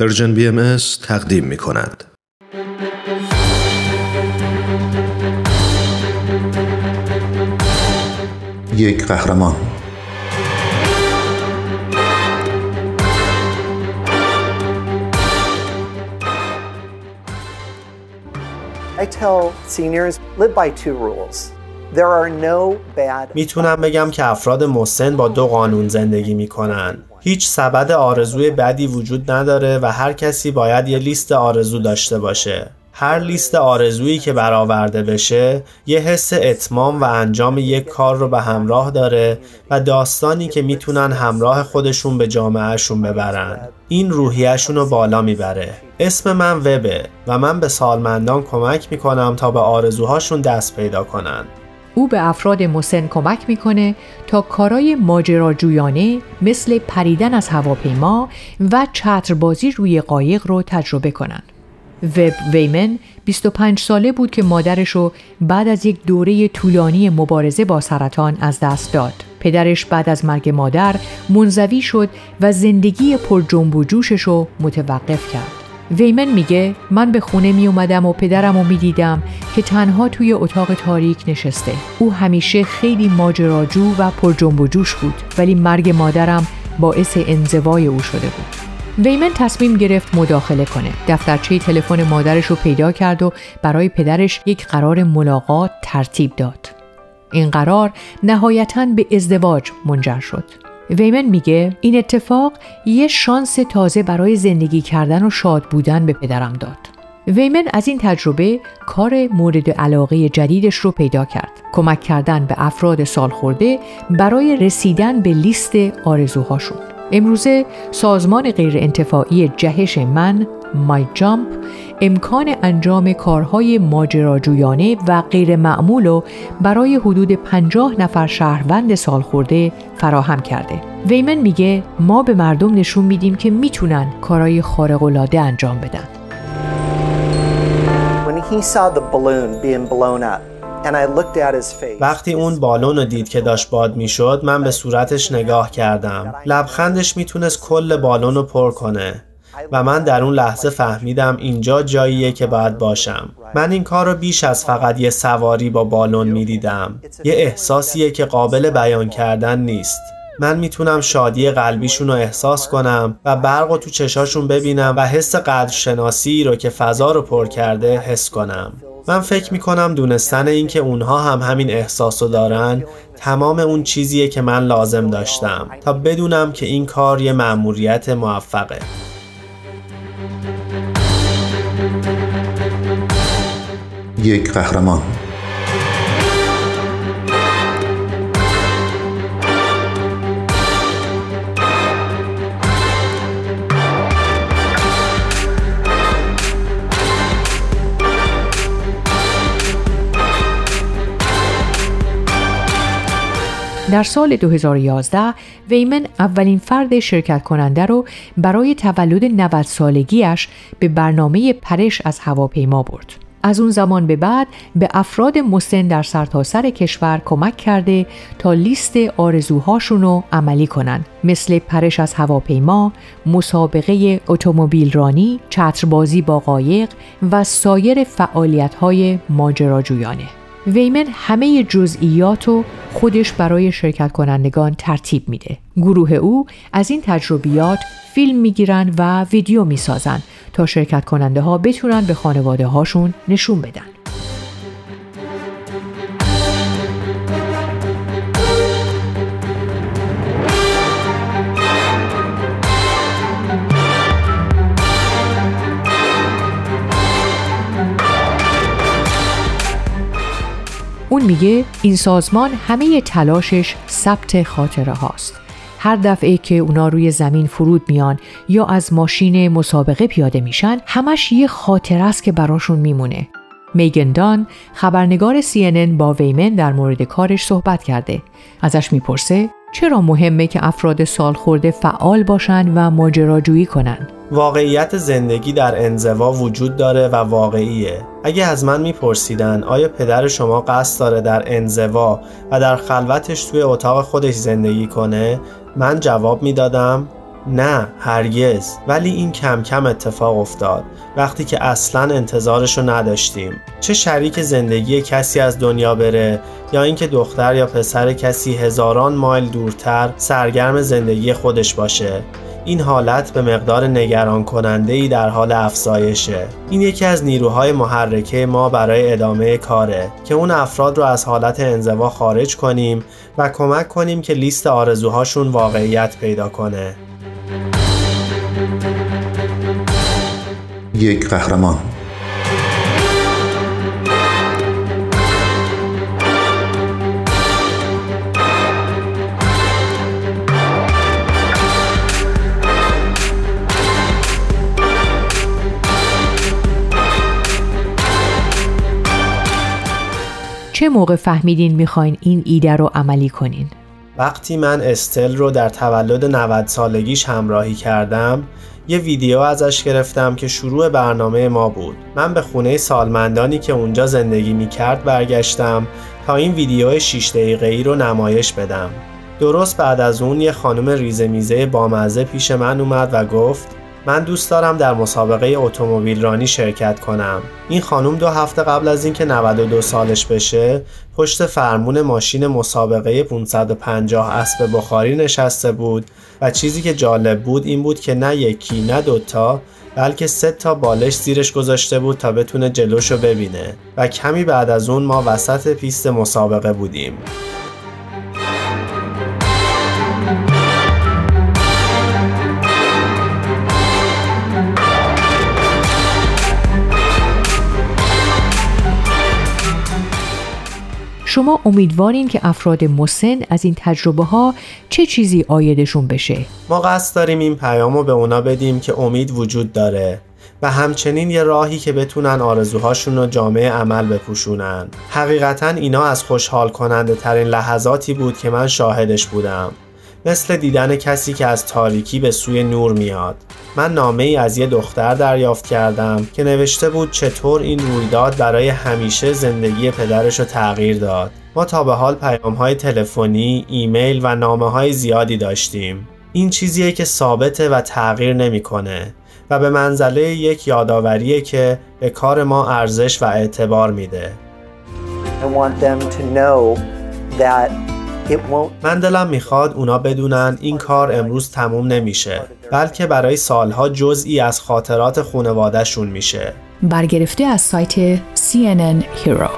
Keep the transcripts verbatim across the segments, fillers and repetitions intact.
پرژن بی ام اس تقدیم می‌کند. یک قهرمان. I tell seniors live by two rules. There are no bad. میتونم بگم که افراد مسن با دو قانون زندگی میکنن. هیچ سبد آرزوی بدی وجود نداره و هر کسی باید یه لیست آرزو داشته باشه. هر لیست آرزویی که برآورده بشه یه حس اتمام و انجام یک کار رو به همراه داره و داستانی که میتونن همراه خودشون به جامعهشون ببرن. این روحیه‌شون رو بالا میبره. اسم من وبه و من به سالمندان کمک میکنم تا به آرزوهاشون دست پیدا کنن. او به افراد مسن کمک میکنه تا کارهای ماجراجویانه مثل پریدن از هواپیما و چتربازی روی قایق رو تجربه کنن. وب ویمن بیست و پنج ساله بود که مادرشو بعد از یک دوره طولانی مبارزه با سرطان از دست داد. پدرش بعد از مرگ مادر منزوی شد و زندگی پر جنب و جوششو متوقف کرد. ویمن میگه من به خونه می اومدم و پدرمو میدیدم که تنها توی اتاق تاریک نشسته. او همیشه خیلی ماجراجو و پر جنب و جوش بود، ولی مرگ مادرم باعث انزوای او شده بود. ویمن تصمیم گرفت مداخله کنه. دفترچه تلفن مادرش رو پیدا کرد و برای پدرش یک قرار ملاقات ترتیب داد. این قرار نهایتاً به ازدواج منجر شد. ویمن میگه این اتفاق یه شانس تازه برای زندگی کردن و شاد بودن به پدرم داد. ویمن از این تجربه کار مورد علاقه جدیدش رو پیدا کرد. کمک کردن به افراد سالخورده برای رسیدن به لیست آرزوهاشون. امروزه سازمان غیرانتفاعی جهش من My Jump امکان انجام کارهای ماجراجویانه و غیرمعمول رو برای حدود پنجاه نفر شهروند سالخورده فراهم کرده. ویمن میگه ما به مردم نشون میدیم که میتونن کارهای خارق‌العاده انجام بدن. وقتی اون بالون رو دید که داشت باد میشد، من به صورتش نگاه کردم. لبخندش میتونست کل بالون رو پر کنه و من در اون لحظه فهمیدم اینجا جاییه که باید باشم. من این کار رو بیش از فقط یه سواری با بالون میدیدم. یه احساسیه که قابل بیان کردن نیست. من میتونم شادی قلبیشون رو احساس کنم و برق رو تو چشاشون ببینم و حس قدرشناسی رو که فضا رو پر کرده حس کنم. من فکر میکنم دونستن این که اونها هم همین احساسو دارن تمام اون چیزیه که من لازم داشتم تا بدونم که این کار یه مأموریت موفقه. یک قهرمان. در سال دو هزار و یازده ویمن اولین فرد شرکت کننده رو برای تولد نود سالگیش به برنامه پرش از هواپیما برد. از اون زمان به بعد به افراد مسن در سرتاسر کشور کمک کرده تا لیست آرزوهاشون رو عملی کنن، مثل پرش از هواپیما، مسابقه اتومبیل رانی، چتربازی با قایق و سایر فعالیت‌های ماجراجویانه. ویمن همه جزئیات رو خودش برای شرکت کنندگان ترتیب میده. گروه او از این تجربیات فیلم میگیرن و ویدیو میسازن تا شرکت کننده ها بتونن به خانواده هاشون نشون بدن. اون میگه این سازمان همه تلاشش ثبت خاطره هاست. هر دفعه که اونا روی زمین فرود میان یا از ماشین مسابقه پیاده میشن، همش یه خاطره است که براشون میمونه. میگن دان، خبرنگار سی ان ان با ویمن در مورد کارش صحبت کرده. ازش میپرسه چرا مهمه که افراد سالخورده فعال باشن و ماجراجویی کنن؟ واقعیت زندگی در انزوا وجود داره و واقعیه. اگه از من میپرسیدن آیا پدر شما قصد داره در انزوا و در خلوتش توی اتاق خودش زندگی کنه؟ من جواب میدادم نه هرگز، ولی این کم کم اتفاق افتاد وقتی که اصلاً انتظارشو نداشتیم. چه شریک زندگی کسی از دنیا بره یا اینکه دختر یا پسر کسی هزاران مایل دورتر سرگرم زندگی خودش باشه. این حالت به مقدار نگران کننده‌ای در حال افزایشه. این یکی از نیروهای محرکه ما برای ادامه کاره که اون افراد رو از حالت انزوا خارج کنیم و کمک کنیم که لیست آرزوهاشون واقعیت پیدا کنه. یک قهرمان. چه موقع فهمیدین میخواین این ایده رو عملی کنین؟ وقتی من استل رو در تولد نود سالگیش همراهی کردم، یه ویدیو ازش گرفتم که شروع برنامه ما بود. من به خونه سالمندانی که اونجا زندگی میکرد برگشتم تا این ویدیو شش دقیقه‌ای رو نمایش بدم. درست بعد از اون یه خانم ریزمیزه بامزه پیش من اومد و گفت من دوست دارم در مسابقه اتومبیل رانی شرکت کنم. این خانم دو هفته قبل از اینکه نود و دو سالش بشه، پشت فرمون ماشین مسابقه پانصد و پنجاه اسب بخاری نشسته بود و چیزی که جالب بود این بود که نه یکی نه دوتا، بلکه سه تا بالش زیرش گذاشته بود تا بتونه جلوشو ببینه. و کمی بعد از اون ما وسط پیست مسابقه بودیم. شما امیدوارین که افراد مسن از این تجربه ها چه چیزی عایدشون بشه؟ ما قصد داریم این پیامو به اونا بدیم که امید وجود داره و همچنین یه راهی که بتونن آرزوهاشون رو جامعه عمل بپوشونن. حقیقتاً اینا از خوشحال کننده ترین لحظاتی بود که من شاهدش بودم. مثل دیدن کسی که از تاریکی به سوی نور میاد. من نامه ای از یه دختر دریافت کردم که نوشته بود چطور این رویداد برای همیشه زندگی پدرش رو تغییر داد. ما تا به حال پیام‌های تلفنی، ایمیل و نامه‌های زیادی داشتیم. این چیزیه که ثابته و تغییر نمی‌کنه و به منزله یک یادآوریه که به کار ما ارزش و اعتبار میده. من دلم میخواد اونا بدونن این کار امروز تموم نمیشه، بلکه برای سالها جزئی از خاطرات خانواده‌شون میشه. برگرفته از سایت سی ان ان Hero.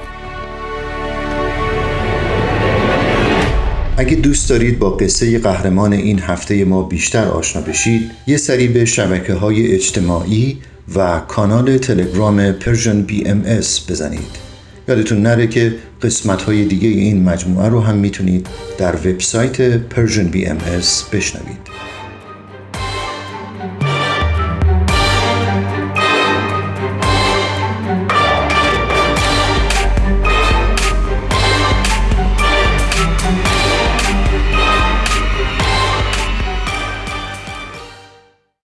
اگه دوست دارید با قصه قهرمان این هفته ما بیشتر آشنا بشید، یه سری به شبکه‌های اجتماعی و کانال تلگرام Persian بی ام اس بزنید. یادتون نره که قسمت‌های دیگه این مجموعه رو هم میتونید در وبسایت Persian بی ام اس بشنوید.